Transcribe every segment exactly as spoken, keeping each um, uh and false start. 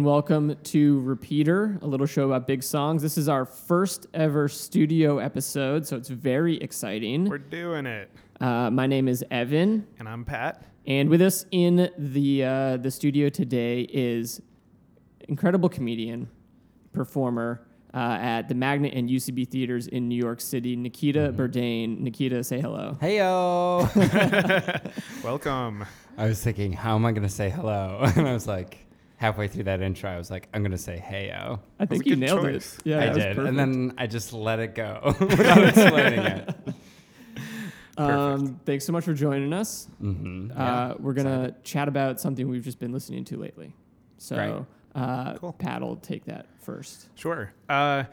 and welcome to Repeater, a little show about big songs. This is our first ever studio episode, so it's very exciting. We're doing it. Uh, my name is Evan. And I'm Pat. And with us in the uh, the studio today is incredible comedian, performer uh, at the Magnet and U C B theaters in New York City, Nikita Burdein. Nikita, say hello. Hey-o. Welcome. I was thinking, how am I going to say hello? And I was like, halfway through that intro, I was like, I'm going to say hey-o. I think you nailed choice. it. Yeah, I did. Perfect. And then I just let it go without explaining it. Um, thanks so much for joining us. Mm-hmm. Uh, yeah, we're going to chat about something we've just been listening to lately. So right. uh, cool. Pat will take that first. Sure. Uh,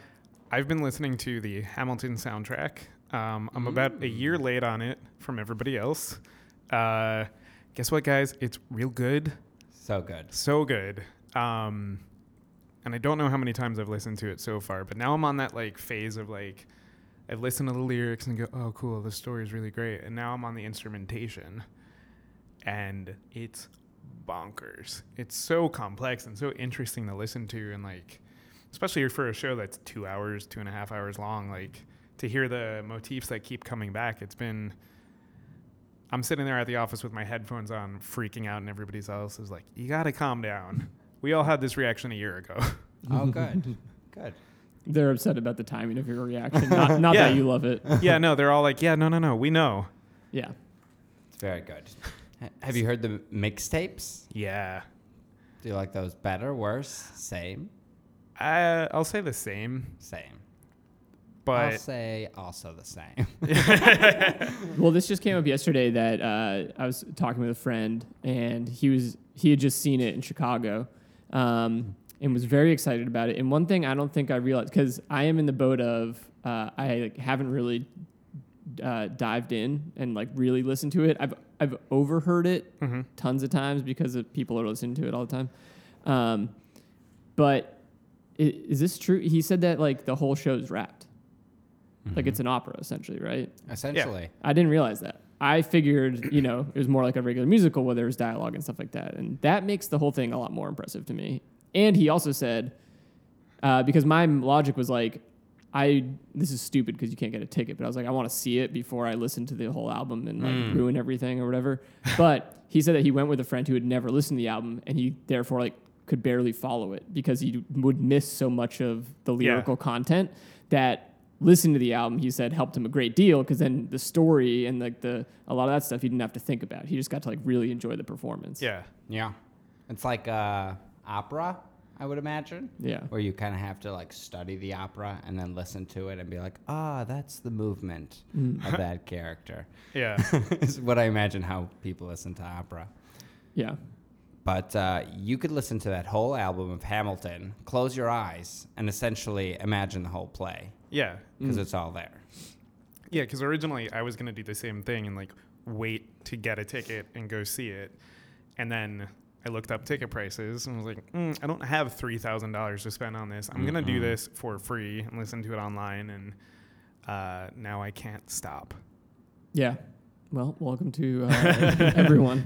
I've been listening to the Hamilton soundtrack. Um, I'm mm. about a year late on it from everybody else. Uh, guess what, guys? It's real good. So good. So good. Um, and I don't know how many times I've listened to it so far, but now I'm on that like phase of like, I listen to the lyrics and go, oh, cool, the story is really great. And now I'm on the instrumentation, and it's bonkers. It's so complex and so interesting to listen to, and like, especially for a show that's two hours, two and a half hours long, like to hear the motifs that keep coming back. It's been, I'm sitting there at the office with my headphones on, freaking out, and everybody else is like, you got to calm down. We all had this reaction a year ago. Oh, good, good. They're upset about the timing of your reaction. Not, not yeah. that you love it. Yeah, no, they're all like, yeah, no, no, no, we know. Yeah. It's very good. Have you heard the mixtapes? Yeah. Do you like those better, worse, same? Uh, I'll say the same. Same. But I'll say also the same. Well, this just came up yesterday that uh, I was talking with a friend, and he was he had just seen it in Chicago. Um and was very excited about it. And one thing I don't think I realized, because I am in the boat of, uh, I like, haven't really uh, dived in and like really listened to it. I've I've overheard it mm-hmm. tons of times because of people are listening to it all the time. Um, but is, is this true? He said that like the whole show is wrapped. Mm-hmm. Like it's an opera essentially, right? Essentially. Yeah. I didn't realize that. I figured, you know, it was more like a regular musical where there was dialogue and stuff like that. And that makes the whole thing a lot more impressive to me. And he also said, uh, because my logic was like, I this is stupid because you can't get a ticket, but I was like, I want to see it before I listen to the whole album and like mm. ruin everything or whatever. But he said that he went with a friend who had never listened to the album, and he therefore like could barely follow it because he would miss so much of the lyrical yeah. content that listening to the album, he said, helped him a great deal because then the story and like the a lot of that stuff he didn't have to think about. He just got to like really enjoy the performance. Yeah, yeah, it's like. Uh opera, I would imagine. Yeah. Where you kind of have to like study the opera and then listen to it and be like, ah, oh, that's the movement mm. of that character. Yeah. Is what I imagine how people listen to opera. Yeah. But uh, you could listen to that whole album of Hamilton, close your eyes, and essentially imagine the whole play. Yeah. Because mm. it's all there. Yeah, because originally I was going to do the same thing and like wait to get a ticket and go see it. And then I looked up ticket prices and was like, mm, I don't have three thousand dollars to spend on this. I'm mm-hmm. going to do this for free and listen to it online. And uh, now I can't stop. Yeah. Well, welcome to uh, everyone.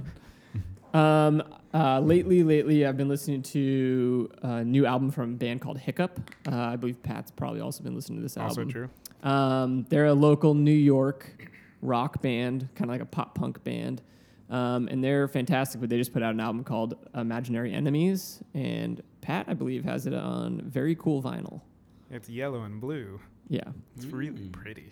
Um, uh, lately, lately, I've been listening to a new album from a band called Hiccup. Uh, I believe Pat's probably also been listening to this album. Also true. Um, they're a local New York rock band, kind of like a pop punk band. Um, and they're fantastic, but they just put out an album called Imaginary Enemies, and Pat, I believe, has it on very cool vinyl. It's yellow and blue. Yeah. It's mm. really pretty.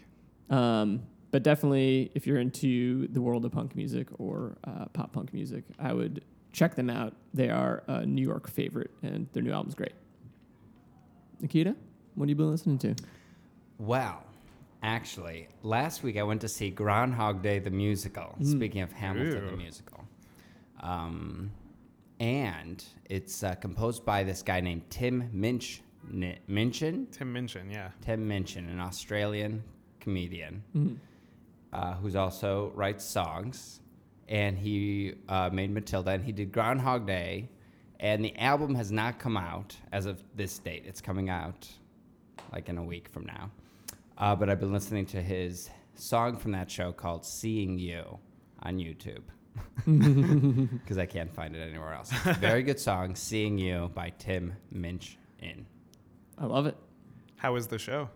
Um, but definitely, if you're into the world of punk music or uh, pop punk music, I would check them out. They are a New York favorite, and their new album's great. Nikita, what have you been listening to? Wow. Actually, last week I went to see Groundhog Day, the musical, mm. speaking of Hamilton, Ew. the musical. Um, and it's uh, composed by this guy named Tim Minchin. Minchin? Tim Minchin, yeah. Tim Minchin, an Australian comedian mm. uh, who's also writes songs. And he uh, made Matilda, and he did Groundhog Day. And the album has not come out as of this date. It's coming out like in a week from now. Uh, but I've been listening to his song from that show called Seeing You on YouTube. because I can't find it anywhere else. Very good song, Seeing You by Tim Minchin. I love it. How was the show?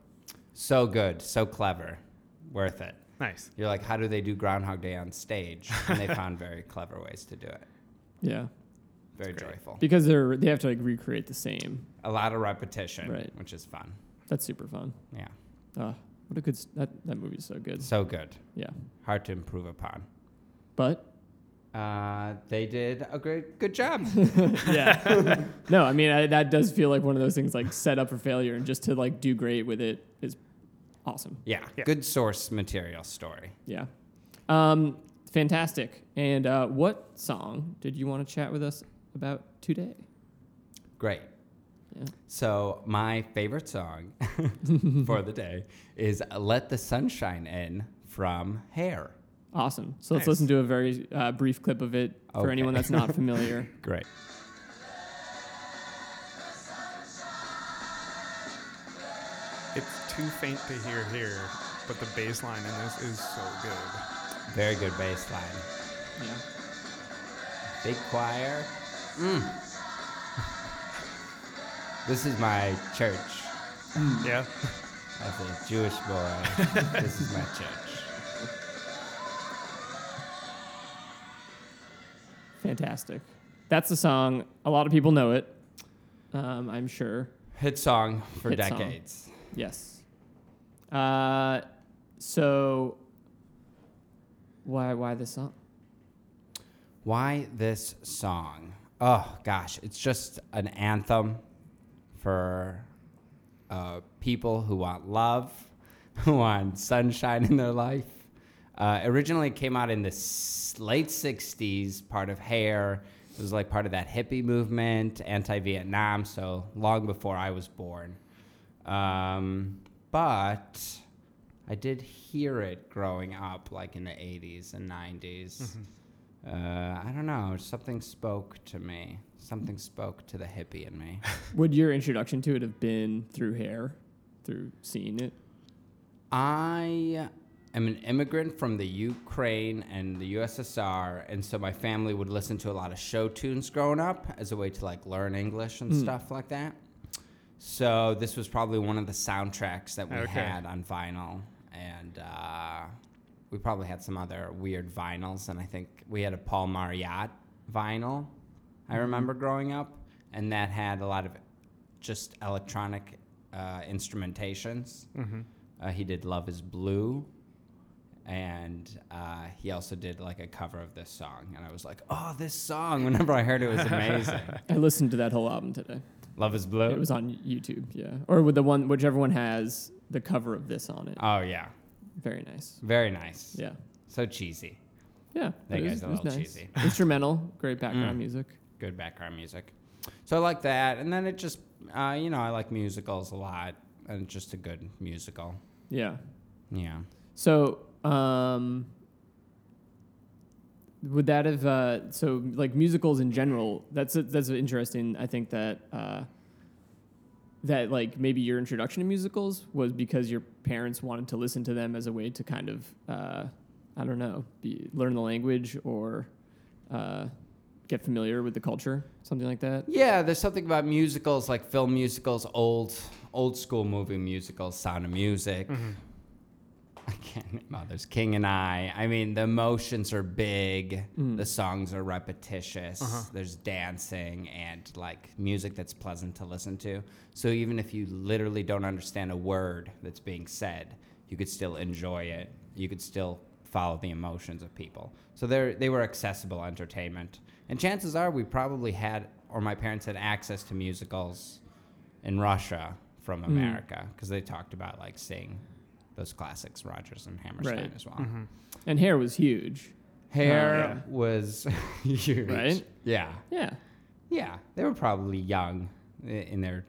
So good, so clever, worth it. Nice. You're like, how do they do Groundhog Day on stage? And they found very clever ways to do it. Yeah. Very joyful. Because they're they have to like recreate the same. A lot of repetition, right? Which is fun. That's super fun. Yeah. Uh, what a good that that movie's so good. So good. Yeah. Hard to improve upon. But uh, they did a great good job. Yeah. No, I mean I, that does feel like one of those things like set up for failure, and just to like do great with it is awesome. Yeah. Yeah. Good source material story. Yeah. Um, fantastic. And uh, what song did you want to chat with us about today? Great. Yeah. So my favorite song for the day is Let the Sunshine In from Hair. Awesome. So nice. Let's listen to a very uh, brief clip of it for okay. anyone that's not familiar. Great. It's too faint to hear here, but the bass line in this is so good. Very good bass line. Yeah. Big choir. Mm. This is my church. Mm. Yeah. As a Jewish boy, this is my church. Fantastic. That's the song. A lot of people know it, um, I'm sure. Hit song for Hit decades. Song. Yes. Uh, so, why why this song? Why this song? Oh, gosh, it's just an anthem for uh, people who want love, who want sunshine in their life. Uh, originally came out in the s- late sixties, part of Hair. It was like part of that hippie movement, anti-Vietnam, so long before I was born. Um, but I did hear it growing up, like in the eighties and nineties. Mm-hmm. Uh, I don't know. Something spoke to me. Something spoke to the hippie in me. Would your introduction to it have been through Hair, through seeing it? I am an immigrant from the Ukraine and the U S S R, and so my family would listen to a lot of show tunes growing up as a way to like learn English and mm. stuff like that. So this was probably one of the soundtracks that we okay. had on vinyl, and uh, we probably had some other weird vinyls, and I think we had a Paul Marriott vinyl, I remember growing up, and that had a lot of just electronic uh, instrumentations. Mm-hmm. Uh, he did Love Is Blue, and uh, he also did like a cover of this song, and I was like, oh, this song, whenever I heard it, was amazing. I listened to that whole album today. Love Is Blue? It was on YouTube, yeah. Or with the one, whichever one has the cover of this on it. Oh, yeah. Very nice. Very nice. Yeah. So cheesy. Yeah. That it guy's was, a little nice. Cheesy. Instrumental. Great background mm. music. Good background music. So I like that. And then it just, uh, you know, I like musicals a lot. And it's just a good musical. Yeah. Yeah. So um, would that have, uh, so like musicals in general, that's, a, that's interesting. I think that, uh, that like maybe your introduction to musicals was because your parents wanted to listen to them as a way to kind of, uh, I don't know, be, learn the language or uh, get familiar with the culture, something like that? Yeah, there's something about musicals, like film musicals, old old school movie musicals, Sound of Music. Mm-hmm. I can't name others. King and I. I mean, the emotions are big. Mm. The songs are repetitious. Uh-huh. There's dancing and like music that's pleasant to listen to. So even if you literally don't understand a word that's being said, you could still enjoy it. You could still follow the emotions of people. So they they were accessible entertainment. And chances are we probably had, or my parents had access to musicals in Russia from America because mm. they talked about like seeing those classics, Rodgers and Hammerstein right. as well. Mm-hmm. And Hair was huge. Hair uh, yeah. was huge. Right? Yeah. Yeah. Yeah. They were probably young in their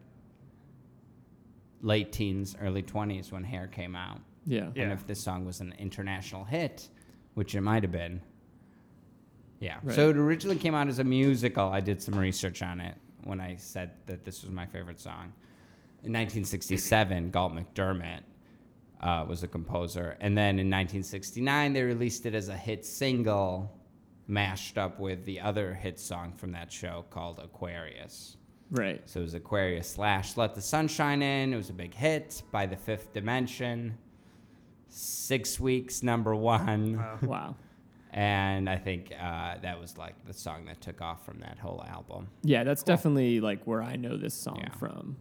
late teens, early twenties when Hair came out. Yeah. yeah. And if this song was an international hit, which it might have been. Yeah. Right. So it originally came out as a musical. I did some research on it when I said that this was my favorite song. In nineteen sixty-seven, Galt McDermott uh, was a composer. And then in nineteen sixty-nine, they released it as a hit single mashed up with the other hit song from that show called Aquarius. Right. So it was Aquarius slash Let the Sunshine In. It was a big hit by the Fifth Dimension. Six weeks, number one. Wow. wow. And I think uh, that was like the song that took off from that whole album. Yeah, that's cool. Definitely like where I know this song yeah. from.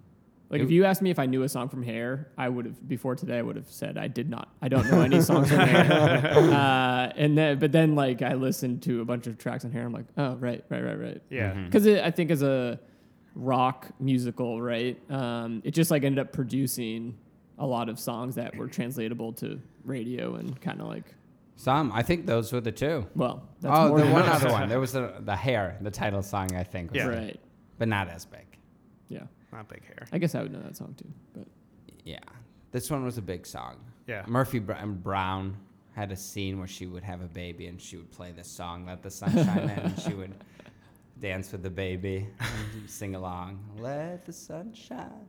Like it, if you asked me if I knew a song from Hair, I would have before today. I would have said I did not. I don't know any songs from Hair. Uh, and then, but then like I listened to a bunch of tracks on Hair. I'm like, oh right, right, right, right. Yeah, because mm-hmm. I think as a rock musical, right? Um, it just like ended up producing a lot of songs that were translatable to radio and kind of like. Some. I think those were the two. Well, that's oh, more the one other one. There was the, the Hair, the title song, I think. Was yeah. Right. But not as big. Yeah. Not big Hair. I guess I would know that song, too. But yeah. This one was a big song. Yeah. Murphy Brown had a scene where she would have a baby, and she would play this song, Let the Sunshine In, and she would dance with the baby and sing along. Let the sunshine.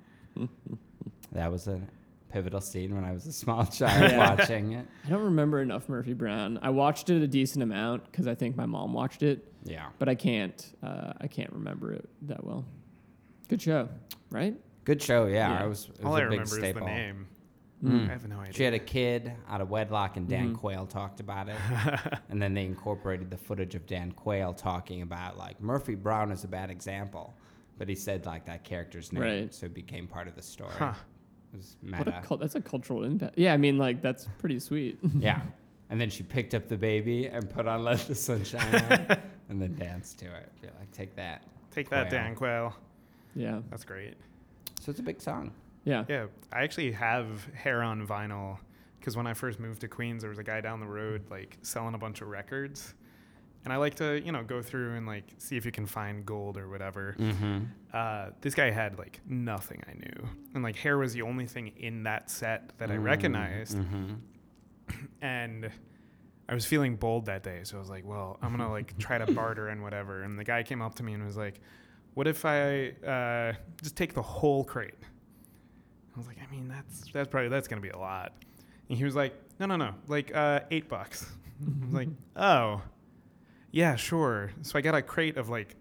That was a pivotal scene when I was a small child yeah. watching it. I don't remember enough Murphy Brown. I watched it a decent amount because I think my mom watched it. Yeah, but I can't. Uh, I can't remember it that well. Good show, right? Good show. Yeah, yeah. I was. It was All a I big remember staple. Is the name. Mm. I have no idea. She had a kid out of wedlock, and Dan mm. Quayle talked about it. And then they incorporated the footage of Dan Quayle talking about like Murphy Brown is a bad example, but he said like that character's name, right. So it became part of the story. Huh. What a cult- that's a cultural impact. Yeah, I mean, like, that's pretty sweet. Yeah. And then she picked up the baby and put on Let the Sunshine In and then danced to it. You're like, take that. Take Quayle. That, Dan Quayle. Yeah. That's great. So it's a big song. Yeah. Yeah. I actually have Hair on vinyl because when I first moved to Queens, there was a guy down the road, like, selling a bunch of records. And I like to, you know, go through and, like, see if you can find gold or whatever. Mm-hmm. Uh, this guy had, like, nothing I knew. And, like, Hair was the only thing in that set that mm-hmm. I recognized. Mm-hmm. And I was feeling bold that day. So I was like, well, I'm going to, like, try to barter and whatever. And the guy came up to me and was like, what if I uh, just take the whole crate? I was like, I mean, that's that's probably, that's going to be a lot. And he was like, no, no, no, like uh, eight bucks. I was like, oh. Yeah, sure. So I got a crate of like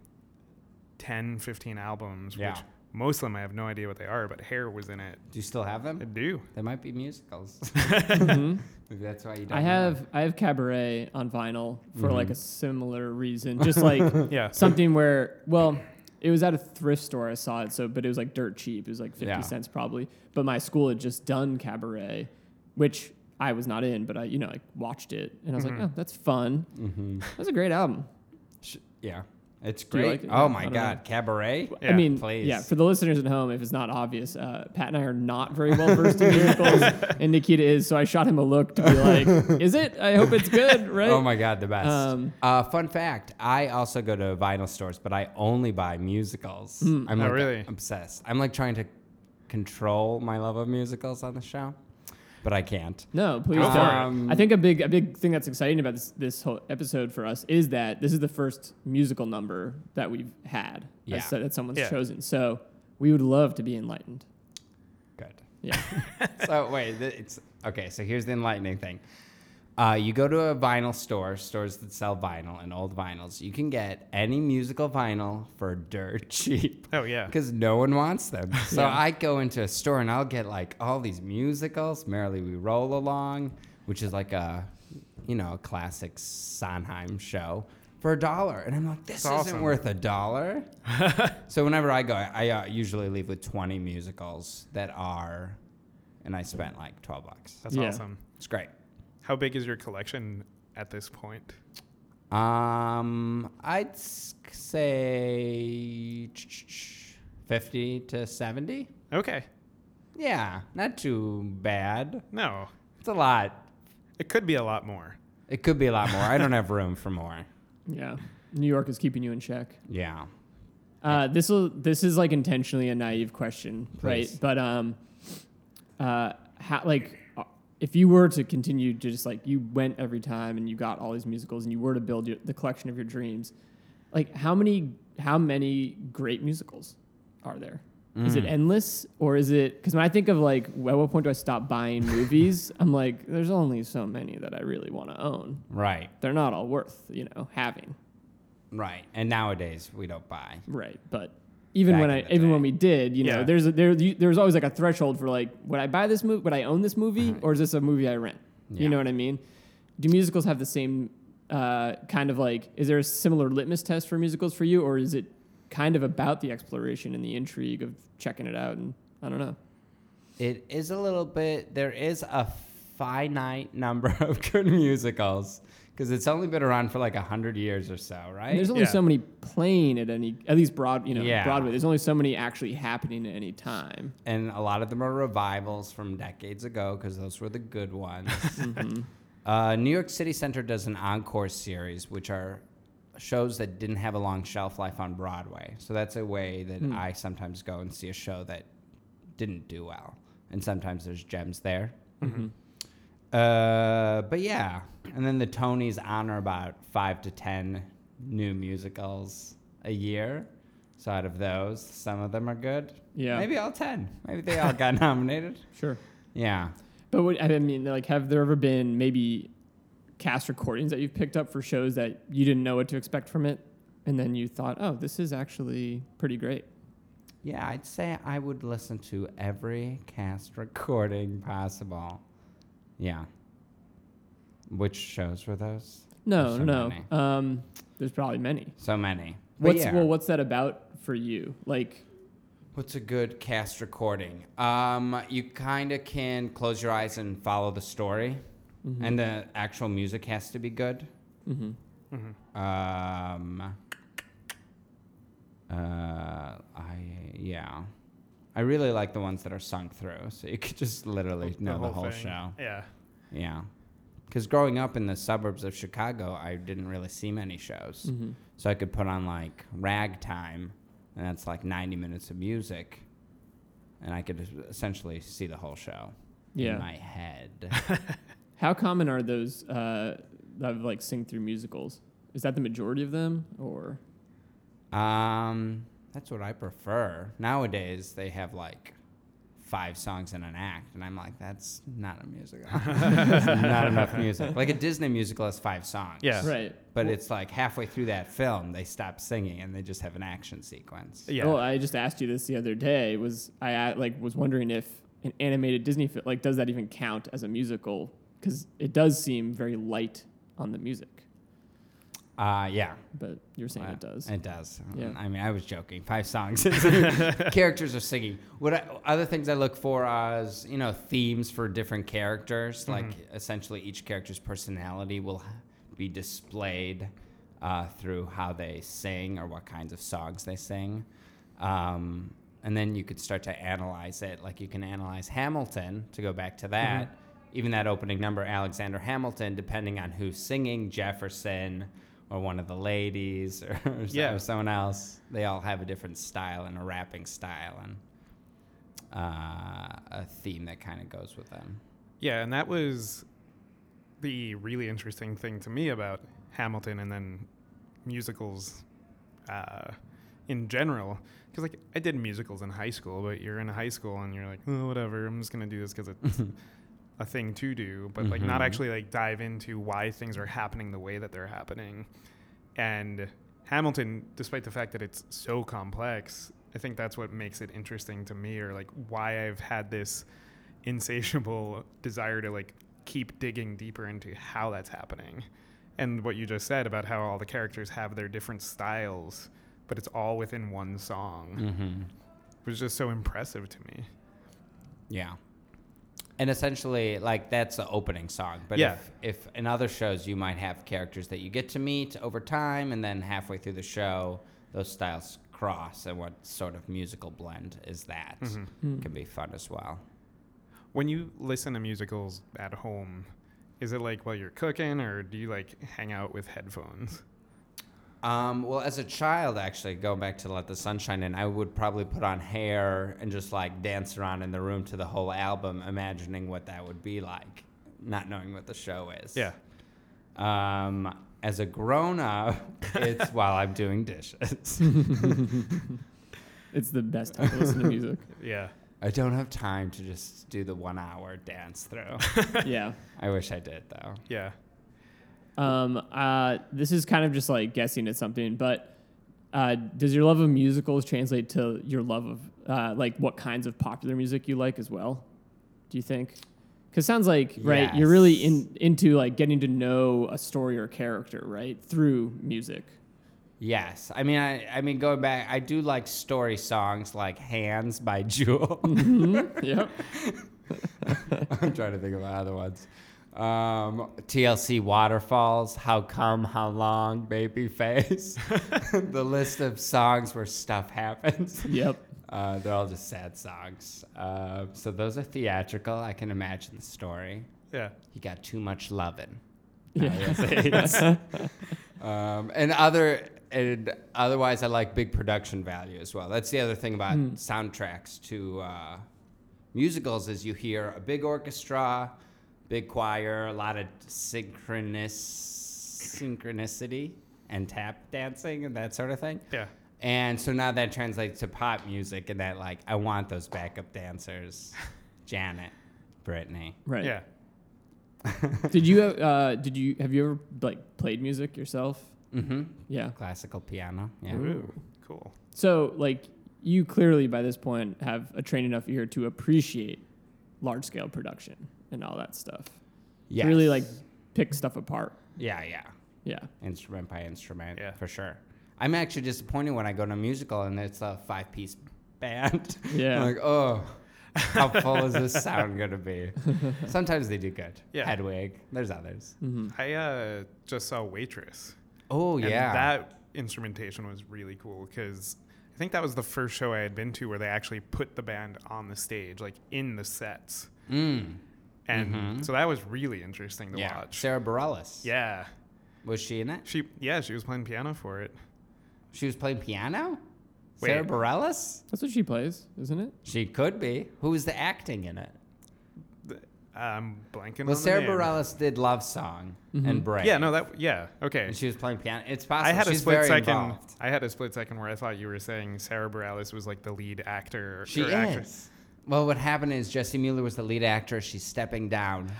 ten, fifteen albums, yeah. which most of them I have no idea what they are, but Hair was in it. Do you still have them? I do. They might be musicals. mm-hmm. Maybe that's why you don't I have them. I have Cabaret on vinyl for mm-hmm. like a similar reason. Just like yeah. something where, well, it was at a thrift store I saw it, so but it was like dirt cheap. It was like fifty yeah. cents probably. But my school had just done Cabaret, which I was not in, but I, you know, I watched it and I was mm-hmm. like, oh, that's fun. Mm-hmm. That's a great album. Yeah, it's great. Like it? Oh my God, know. Cabaret. Yeah. I mean, please. Yeah, for the listeners at home, if it's not obvious, uh, Pat and I are not very well versed in musicals, and Nikita is, so I shot him a look to be like, is it? I hope it's good, right? Oh my God, the best. Um, uh, fun fact: I also go to vinyl stores, but I only buy musicals. Mm, I'm oh, like really? obsessed. I'm like trying to control my love of musicals on the show. But I can't. No, please don't. Um, I think a big a big thing that's exciting about this, this whole episode for us is that this is the first musical number that we've had yeah. that, that someone's yeah. chosen. So we would love to be enlightened. Good. Yeah. So wait, th- it's okay. So here's the enlightening thing. Uh, you go to a vinyl store, stores that sell vinyl and old vinyls. You can get any musical vinyl for dirt cheap. Oh, yeah. Because no one wants them. So yeah. I go into a store and I'll get like all these musicals, Merrily We Roll Along, which is like a, you know, classic Sondheim show, for a dollar. And I'm like, this That's isn't awesome. worth a dollar. So whenever I go, I uh, usually leave with twenty musicals that are, and I spent like twelve bucks. That's yeah. awesome. It's great. How big is your collection at this point? Um, I'd say fifty to seventy. Okay. Yeah, not too bad. No. It's a lot. It could be a lot more. It could be a lot more. I don't have room for more. Yeah. New York is keeping you in check. Yeah. Uh, this will. This is like intentionally a naive question, Please. right? But um, uh, how like. If you were to continue to just like you went every time and you got all these musicals and you were to build your, the collection of your dreams, like how many how many great musicals are there? Mm. Is it endless, or is it... Because when I think of, like, at what point do I stop buying movies, I'm like, there's only so many that I really want to own. Right. They're not all worth, you know, having. Right. And nowadays, we don't buy. Right. But even Back when I, even day. when we did, you yeah. know, there's a, there there's always, like, a threshold for, like, would I buy this movie? Would I own this movie? Right. Or is this a movie I rent? Yeah. You know what I mean? Do musicals have the same uh, kind of, like... Is there a similar litmus test for musicals for you, or is it... kind of about the exploration and the intrigue of checking it out, and I don't know. It is a little bit. There is a finite number of good musicals because it's only been around for like a hundred years or so, right? And there's only yeah. so many playing at any, at least broad, you know, yeah. Broadway. There's only so many actually happening at any time. And a lot of them are revivals from decades ago because those were the good ones. mm-hmm. uh, New York City Center does an encore series, which are shows that didn't have a long shelf life on Broadway. So that's a way that mm. I sometimes go and see a show that didn't do well. And sometimes there's gems there. Mm-hmm. Uh, but yeah. And then the Tonys honor about five to ten new musicals a year. So out of those, some of them are good. Yeah. Maybe all ten. Maybe they all got nominated. Sure. Yeah. But what, I mean, like, have there ever been maybe... cast recordings that you've picked up for shows that you didn't know what to expect from it, and then you thought, oh, this is actually pretty great? Yeah, I'd say I would listen to every cast recording possible. Yeah. Which shows were those? No, so no. Many. Um, there's probably many. So many. What's, yeah. Well, what's that about for you? Like... What's a good cast recording? Um, you kind of can close your eyes and follow the story. Mm-hmm. And the actual music has to be good. Mm-hmm. Mm-hmm. Um, uh, I yeah, I really like the ones that are sung through, so you could just literally the, know the whole, the whole show. Yeah, yeah. Because growing up in the suburbs of Chicago, I didn't really see many shows, mm-hmm. so I could put on like Ragtime, and that's like ninety minutes of music, and I could essentially see the whole show yeah. in my head. How common are those uh, that have, like, sing through musicals? Is that the majority of them, or? Um, that's what I prefer. Nowadays, they have like five songs in an act, and I'm like, that's not a musical. That's not enough music. Like a Disney musical has five songs. Yeah, right. But well, it's like halfway through that film, they stop singing and they just have an action sequence. Yeah. Well, I just asked you this the other day. Was I like was wondering if an animated Disney film, like, does that even count as a musical? Because it does seem very light on the music. Uh, yeah. But you're saying well, it does. It does. Yeah. I mean, I was joking. Five songs. Characters are singing. What I, other things I look for are, you know, themes for different characters. Mm-hmm. Like, essentially, each character's personality will be displayed uh, through how they sing or what kinds of songs they sing. Um, and then you could start to analyze it. Like, you can analyze Hamilton, to go back to that. Mm-hmm. Even that opening number, Alexander Hamilton, depending on who's singing, Jefferson or one of the ladies or, or yeah. someone else, they all have a different style and a rapping style and uh, a theme that kind of goes with them. Yeah, and that was the really interesting thing to me about Hamilton and then musicals uh, in general. Because, like, I did musicals in high school, but you're in high school and you're like, oh, whatever, I'm just going to do this because it's... a thing to do, but like mm-hmm. not actually like dive into why things are happening the way that they're happening. And Hamilton, despite the fact that it's so complex, I think that's what makes it interesting to me, or like why I've had this insatiable desire to like keep digging deeper into how that's happening. And what you just said about how all the characters have their different styles, but it's all within one song. Mm-hmm. It was just so impressive to me. Yeah. And essentially, like, that's the opening song. But yeah. if, if in other shows, you might have characters that you get to meet over time, and then halfway through the show, those styles cross, and what sort of musical blend is that? Mm-hmm. Mm. Can be fun as well. When you listen to musicals at home, is it, like, while you're cooking, or do you, like, hang out with headphones? Um, well, as a child, actually, going back to Let the Sunshine In, I would probably put on Hair and just, like, dance around in the room to the whole album, imagining what that would be like, not knowing what the show is. Yeah. Um, as a grown-up, it's while I'm doing dishes. It's the best time to listen to music. Yeah. I don't have time to just do the one hour dance through. Yeah. I wish I did, though. Yeah. Um. Uh. This is kind of just like guessing at something, but uh, does your love of musicals translate to your love of uh, like what kinds of popular music you like as well? Do you think? Because sounds like, yes. Right, you're really in, into like getting to know a story or character, right, through music. Yes. I mean, I, I mean, going back, I do like story songs like Hands by Jewel. Mm-hmm. Yep. I'm trying to think of other ones. Um, T L C Waterfalls, How Come, How Long, Babyface. The list of songs where stuff happens. Yep. Uh, they're all just sad songs. Uh, so those are theatrical. I can imagine the story. Yeah. He got too much lovin'. Yeah. um, and other and otherwise, I like big production value as well. That's the other thing about mm. soundtracks to uh, musicals is you hear a big orchestra, big choir, a lot of synchronous synchronicity and tap dancing and that sort of thing. Yeah. And so now that translates to pop music, and that, like, I want those backup dancers, Janet, Britney. Right. Yeah. did you uh, did you have you ever like played music yourself? Mm-hmm. Yeah. Classical piano. Yeah. Ooh, cool. So like you clearly by this point have a trained enough ear to appreciate large scale production and all that stuff. Yeah. Really like pick stuff apart. Yeah, yeah. Yeah. Instrument by instrument. Yeah. For sure. I'm actually disappointed when I go to a musical and it's a five-piece band. Yeah. I'm like, oh, how full is this sound going to be? Sometimes they do good. Yeah. Hedwig. There's others. Mm-hmm. I uh, just saw Waitress. Oh, and yeah. That instrumentation was really cool because I think that was the first show I had been to where they actually put the band on the stage, like in the sets. Mm. And mm-hmm. so that was really interesting to yeah. watch. Sara Bareilles. Yeah. Was she in it? She Yeah, she was playing piano for it. She was playing piano? Wait. Sara Bareilles? That's what she plays, isn't it? She could be. Who was the acting in it? The, I'm blanking well, on Sara the name. Well, Sara Bareilles did Love Song mm-hmm. and Brave. Yeah, no, that, yeah, okay. And she was playing piano. It's possible. I had She's a split very second, involved. I had a split second where I thought you were saying Sara Bareilles was like the lead actor. Or, she or is. Actress. Well, what happened is Jessie Mueller was the lead actress. She's stepping down.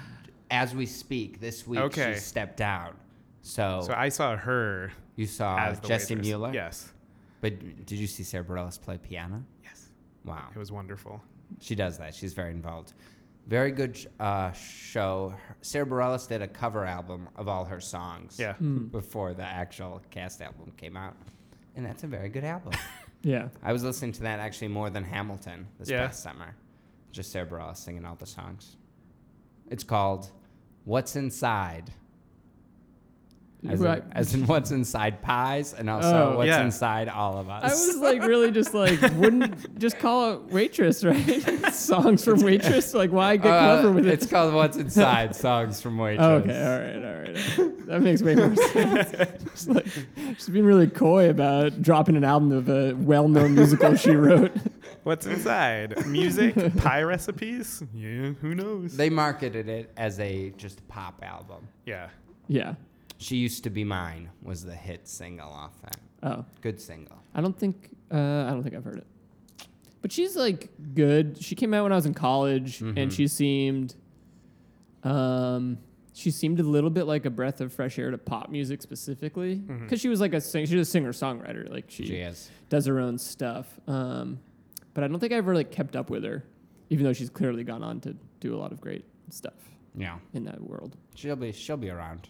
As we speak, this week okay. she stepped down. So, so I saw her. You saw Jessie Mueller? Yes. But did you see Sara Bareilles play piano? Yes. Wow. It was wonderful. She does that. She's very involved. Very good uh, show. Sara Bareilles did a cover album of all her songs yeah. mm. before the actual cast album came out. And that's a very good album. Yeah. I was listening to that actually more than Hamilton this yeah. past summer. Just Sara Bareilles singing all the songs. It's called What's Inside. As in, as in what's inside pies and also oh, what's yeah. inside all of us. I was like really just like wouldn't just call it Waitress, right? Songs from Waitress? Like why get uh, clever with it's it? It's called What's Inside Songs from Waitress. Oh, okay, all right, all right, all right. That makes way more sense. Just like she's being really coy about dropping an album of a well-known musical she wrote. What's inside? Music? Pie recipes? Yeah, who knows? They marketed it as a just pop album. Yeah. Yeah. She Used to Be Mine was the hit single off that. Oh, good single. I don't think uh, I don't think I've heard it, but she's like good. She came out when I was in college, mm-hmm. and she seemed, um, she seemed a little bit like a breath of fresh air to pop music specifically, because mm-hmm. she was like a sing- she's a singer songwriter. Like she, she is. Does her own stuff. Um, but I don't think I ever like kept up with her, even though she's clearly gone on to do a lot of great stuff. Yeah, in that world, she'll be she'll be around.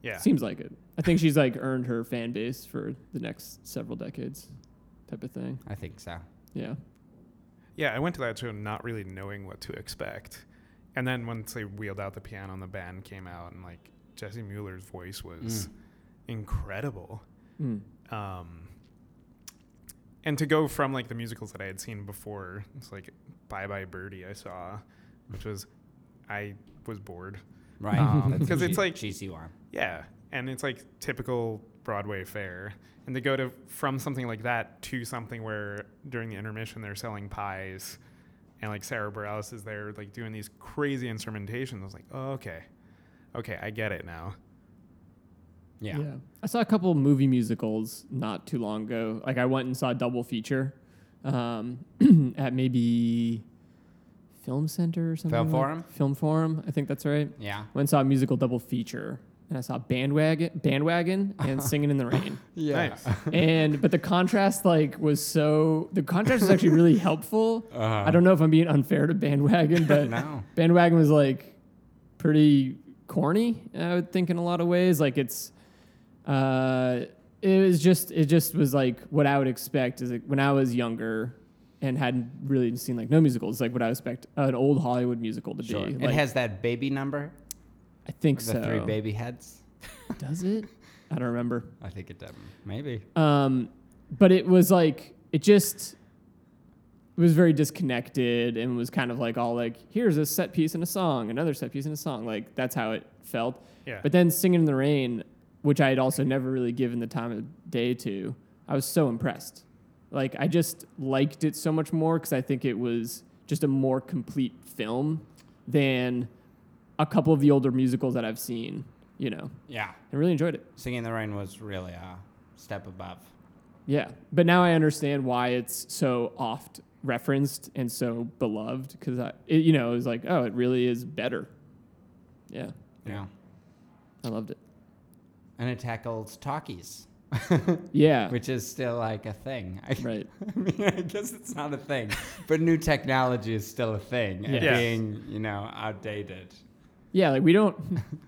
Yeah. Seems like it. I think she's like earned her fan base for the next several decades type of thing. I think so. Yeah. Yeah, I went to that show not really knowing what to expect. And then once they wheeled out the piano and the band came out and like Jessie Mueller's voice was mm. incredible. Mm. Um, and to go from like the musicals that I had seen before, it's like Bye Bye Birdie I saw, which was, I was bored. Right. Because um, it's like cheesy one. Yeah, and it's like typical Broadway fare. And to go to from something like that to something where during the intermission they're selling pies and like Sara Bareilles is there like doing these crazy instrumentations. I was like, oh, okay. Okay, I get it now. Yeah. yeah. I saw a couple movie musicals not too long ago. Like I went and saw Double Feature, um, at maybe Film Center or something. Film like Forum? That. Film Forum, I think that's right. Yeah. Went and saw a musical double feature. And I saw Band Wagon, Band Wagon and Singing in the Rain. Yeah. Nice. And, but the contrast, like, was so... The contrast was actually really helpful. Uh-huh. I don't know if I'm being unfair to Band Wagon, but no. Band Wagon was, like, pretty corny, I would think, in a lot of ways. Like, it's... Uh, it was just... It just was, like, what I would expect is, like, when I was younger... And hadn't really seen, like, no musicals. Like, what I expect an old Hollywood musical to sure. be. It like, has that baby number? I think the so. The three baby heads? Does it? I don't remember. I think it does. Maybe. Um, but it was, like, it just it was very disconnected and was kind of, like, all, like, here's a set piece and a song, another set piece and a song. Like, that's how it felt. Yeah. But then Singing in the Rain, which I had also never really given the time of day to, I was so impressed. Like, I just liked it so much more because I think it was just a more complete film than a couple of the older musicals that I've seen, you know. Yeah. I really enjoyed it. Singing in the Rain was really a step above. Yeah. But now I understand why it's so oft referenced and so beloved because, you know, it was like, oh, it really is better. Yeah. Yeah. I loved it. And it tackles talkies. Yeah, which is still like a thing. I, right. I mean, I guess it's not a thing, but new technology is still a thing, yes. and being, you know, outdated. Yeah, like we don't.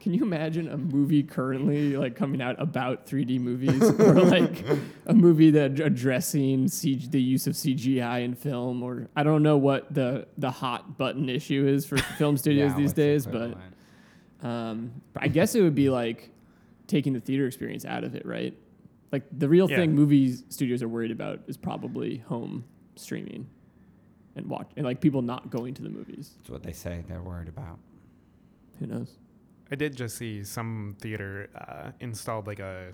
Can you imagine a movie currently like coming out about three D movies, or like a movie that addressing C G, the use of C G I in film? Or I don't know what the the hot button issue is for film studios yeah, these days, but um, I guess it would be like taking the theater experience out of it, right? Like, the real yeah. thing movie studios are worried about is probably home streaming and watch and, like, people not going to the movies. That's what they say they're worried about. Who knows? I did just see some theater uh, installed, like, a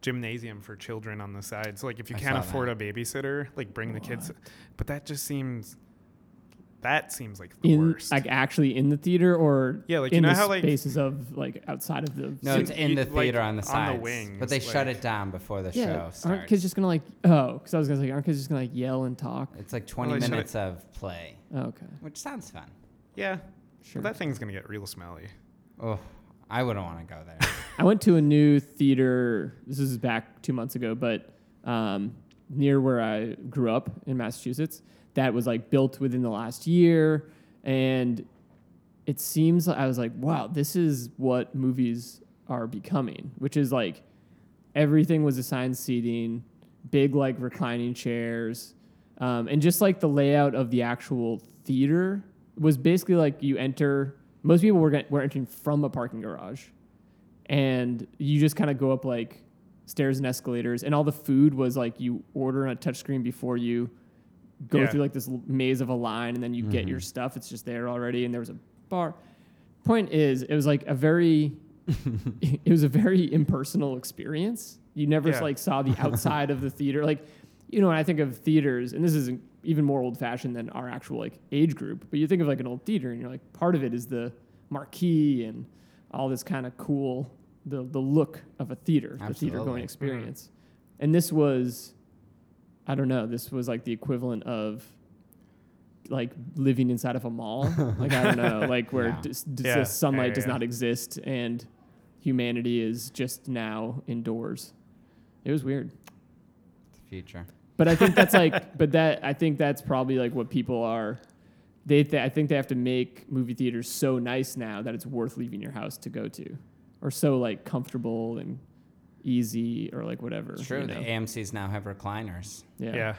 gymnasium for children on the side. So, like, if you I can't afford that. a babysitter, like, bring what? the kids. But that just seems... That seems like the in, worst. Like actually in the theater or yeah, like, in you know the how, like, spaces of like outside of the... No, it's in the theater like, on the sides. On the wings. But they like, shut it down before the yeah, show starts. Aren't kids just going to like... Oh, because I was going to say, aren't kids just going to like yell and talk? It's like twenty well, minutes of play. Oh, okay. Which sounds fun. Yeah. Sure. But that thing's going to get real smelly. Oh, I wouldn't want to go there. I went to a new theater. This is back two months ago, but um, near where I grew up in Massachusetts. That was like built within the last year, and it seems like I was like, wow, this is what movies are becoming, which is like everything was assigned seating, big like reclining chairs, um, and just like the layout of the actual theater was basically like you enter, most people were, were entering from a parking garage, and you just kind of go up like stairs and escalators, and all the food was like you order on a touchscreen before you go yeah. through like this maze of a line, and then you mm-hmm. get your stuff. It's just there already, and there was a bar. Point is, it was like a very, it was a very impersonal experience. You never yeah. like saw the outside of the theater. Like, you know, when I think of theaters, and this is even more old-fashioned than our actual like age group, but you think of like an old theater, and you're like, part of it is the marquee and all this kind of cool, the the look of a theater, Absolutely. the theater going experience. Mm-hmm. And this was. I don't know. This was like the equivalent of like living inside of a mall. Like, I don't know, like where yeah. dis- dis- yeah. sunlight yeah, yeah, does yeah. not exist and humanity is just now indoors. It was weird. It's the future. But I think that's like, but that, I think that's probably like what people are, they, th- I think they have to make movie theaters so nice now that it's worth leaving your house to go to, or so like comfortable and easy or like whatever. Sure, you know? The A M Cs now have recliners. Yeah. yeah.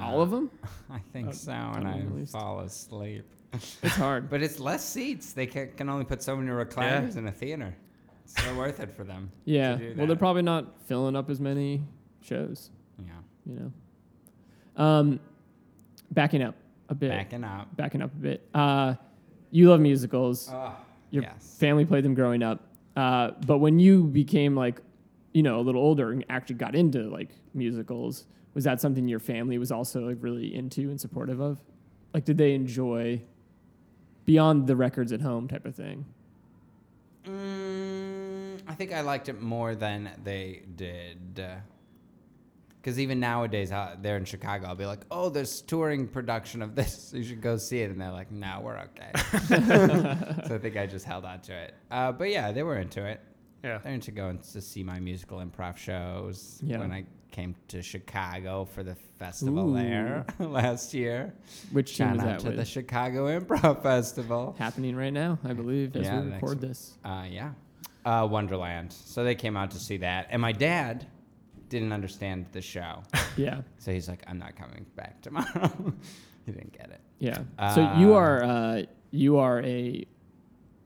Uh, All of them? I think uh, so, and I least. fall asleep. It's hard. But it's less seats. They can, can only put so many recliners yeah. in a theater. It's so worth it for them. Yeah. To do that. Well, they're probably not filling up as many shows. Yeah. You know. Um, backing up a bit. Backing up. Backing up a bit. Uh, you love musicals. Oh, Your yes. family played them growing up. Uh, but when you became like you know, a little older and actually got into like musicals, was that something your family was also like really into and supportive of? Like, did they enjoy beyond the records at home type of thing? Mm, I think I liked it more than they did. Because even nowadays, uh, they're in Chicago. I'll be like, oh, there's touring production of this. You should go see it. And they're like, no, we're okay. So I think I just held on to it. Uh, but yeah, they were into it. Yeah. They're into going to see my musical improv shows yeah. when I came to Chicago for the festival Ooh. there last year. Which shout out that to with? the Chicago Improv Festival. Happening right now, I believe, as yeah, we record this. Uh, yeah. Uh, Wonderland. So they came out to see that. And my dad didn't understand the show. Yeah. So he's like, I'm not coming back tomorrow. He didn't get it. Yeah. Uh, so you are uh, you are a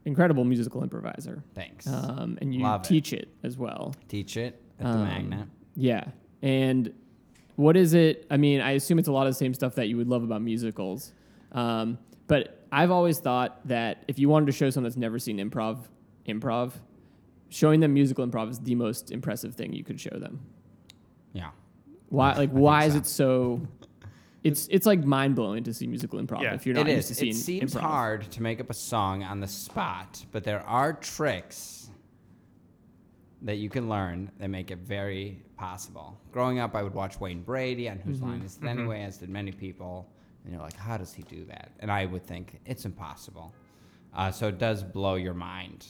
incredible musical improviser. Thanks. Um, and you Love teach it. it as well. Teach it at um, the Magnet. Yeah. And what is it? I mean, I assume it's a lot of the same stuff that you would love about musicals. Um, but I've always thought that if you wanted to show someone that's never seen improv, improv, showing them musical improv is the most impressive thing you could show them. Yeah. Why? Like, I why is so. it so? It's it's like mind blowing to see musical improv yeah. if you're not it used is. to seeing improv. It seems improv. hard to make up a song on the spot, but there are tricks that you can learn that make it very possible. Growing up, I would watch Wayne Brady on Whose mm-hmm. Line Is It mm-hmm. Anyway, as did many people. And you're like, how does he do that? And I would think it's impossible. Uh, so it does blow your mind.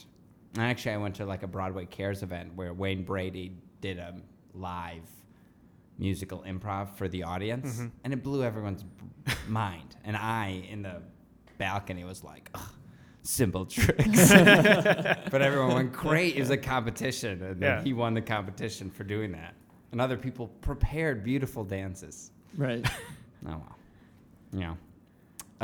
And actually, I went to like a Broadway Cares event where Wayne Brady did a live musical improv for the audience, mm-hmm. and it blew everyone's mind. And I, in the balcony, was like, ugh, simple tricks. But everyone went, great, it was a competition. And yeah. then he won the competition for doing that. And other people prepared beautiful dances. Right. Oh, well. Yeah.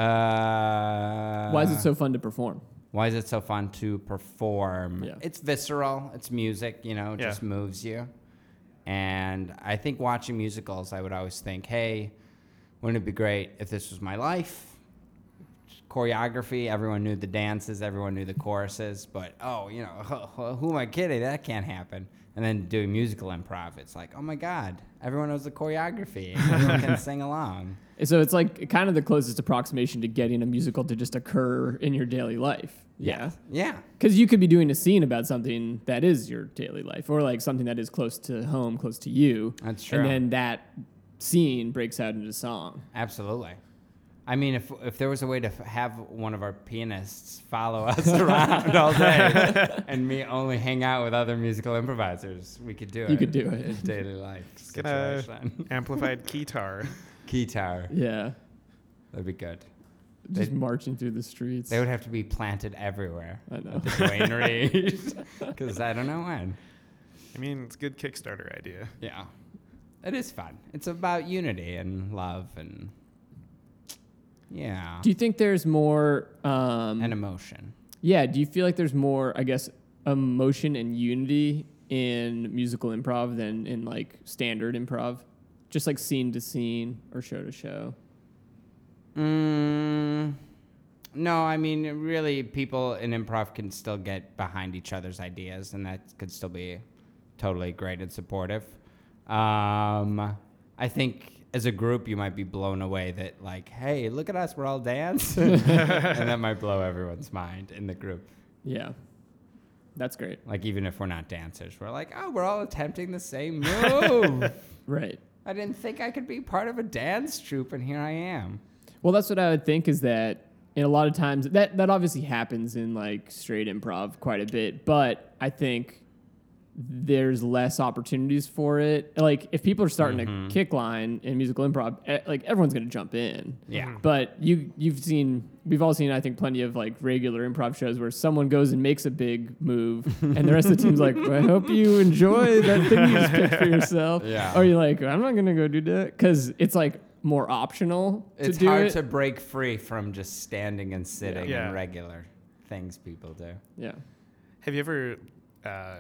Uh, why is it so fun to perform? Why is it so fun to perform? Yeah. It's visceral. It's music, you know, it yeah. just moves you. And I think watching musicals, I would always think, hey, wouldn't it be great if this was my life? Choreography, everyone knew the dances, everyone knew the choruses, but, oh, you know, who am I kidding? That can't happen. And then doing musical improv, it's like, oh, my God, everyone knows the choreography. Everyone can sing along. So it's like kind of the closest approximation to getting a musical to just occur in your daily life. Yeah. Yeah. Because you could be doing a scene about something that is your daily life, or like something that is close to home, close to you. That's true. And then that scene breaks out into song. Absolutely. I mean, if if there was a way to f- have one of our pianists follow us around all day and me only hang out with other musical improvisers, we could do it. You could do it. In daily life. Just get an amplified guitar. Guitar. Yeah. That'd be good. Just They'd, marching through the streets. They would have to be planted everywhere. I know. At the Dwayne because I don't know when. I mean, it's a good Kickstarter idea. Yeah. It is fun. It's about unity and love and... Yeah. Do you think there's more... Um, an emotion. Yeah. Do you feel like there's more, I guess, emotion and unity in musical improv than in, like, standard improv? Just, like, scene to scene or show to show? Mm, no, I mean, really, people in improv can still get behind each other's ideas, and that could still be totally great and supportive. Um, I think... As a group, you might be blown away that, like, hey, look at us, we're all dancing. And that might blow everyone's mind in the group. Yeah. That's great. Like, even if we're not dancers, we're like, oh, we're all attempting the same move. Right. I didn't think I could be part of a dance troupe, and here I am. Well, that's what I would think is that, and a lot of times, that, that obviously happens in, like, straight improv quite a bit, but I think... there's less opportunities for it. Like, if people are starting mm-hmm. a kick line in musical improv, eh, like, everyone's going to jump in. Yeah. But you, you've seen, we've all seen, I think, plenty of, like, regular improv shows where someone goes and makes a big move, and the rest of the team's like, well, I hope you enjoy that thing you just picked for yourself. Yeah. Or you're like, I'm not going to go do that. Because it's, like, more optional it's to do it. It's hard to break free from just standing and sitting yeah. and regular things people do. Yeah. Have you ever... Uh,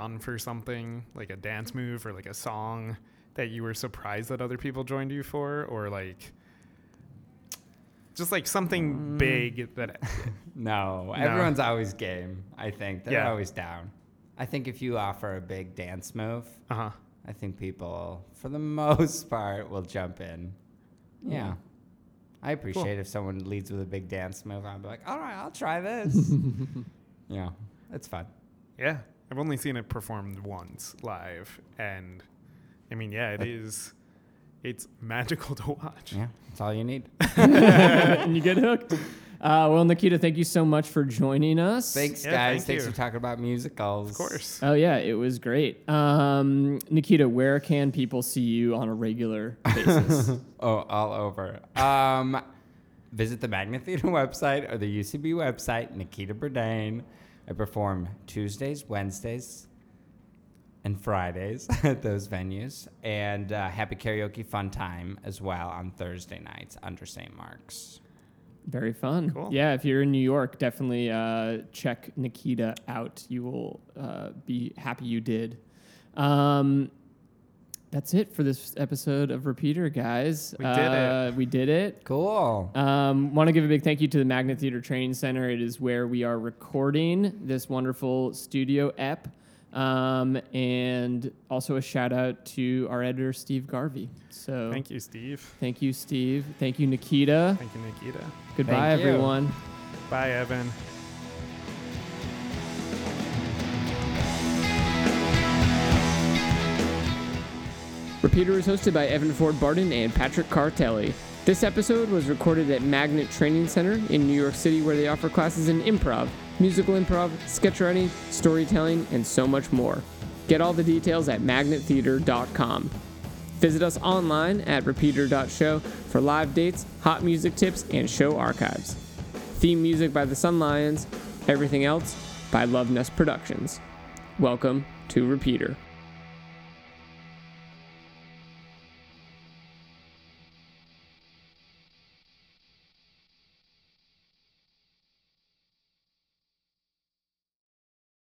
gone for something like a dance move or like a song that you were surprised that other people joined you for, or like just like something mm. big that no, no everyone's always game. I think they're yeah. always down. I think if you offer a big dance move uh-huh. I think people for the most part will jump in. mm. Yeah, I appreciate cool. if someone leads with a big dance move, I'll be like, all right, I'll try this. Yeah, it's fun. Yeah, I've only seen it performed once live, and I mean, yeah, it, it is. It's magical to watch. Yeah, that's all you need. And you get hooked. Uh, well, Nikita, thank you so much for joining us. Thanks, yeah, guys. Thank Thanks you. for talking about musicals. Of course. Oh, yeah, it was great. Um, Nikita, where can people see you on a regular basis? Oh, all over. Um, visit the Magnet Theater website or the U C B website, Nikita Burdein. I perform Tuesdays, Wednesdays, and Fridays at those venues. And uh, Happy Karaoke Fun Time as well on Thursday nights under Saint Mark's. Very fun. Cool. Yeah, if you're in New York, definitely uh, check Nikita out. You will uh, be happy you did. Um, that's it for this episode of Repeater, guys. We uh, did it. We did it. Cool. Um, want to give a big thank you to the Magnet Theater Training Center. It is where we are recording this wonderful studio ep. Um, and also a shout out to our editor, Steve Garvey. So thank you, Steve. Thank you, Steve. Thank you, Nikita. Thank you, Nikita. Goodbye, thank you. Everyone. Bye, Evan. Repeater is hosted by Evan Ford-Barden and Patrick Cartelli. This episode was recorded at Magnet Training Center in New York City, where they offer classes in improv, musical improv, sketch writing, storytelling, and so much more. Get all the details at magnet theater dot com. Visit us online at repeater dot show for live dates, hot music tips, and show archives. Theme music by the Sun Lions, everything else by Love Nest Productions. Welcome to Repeater.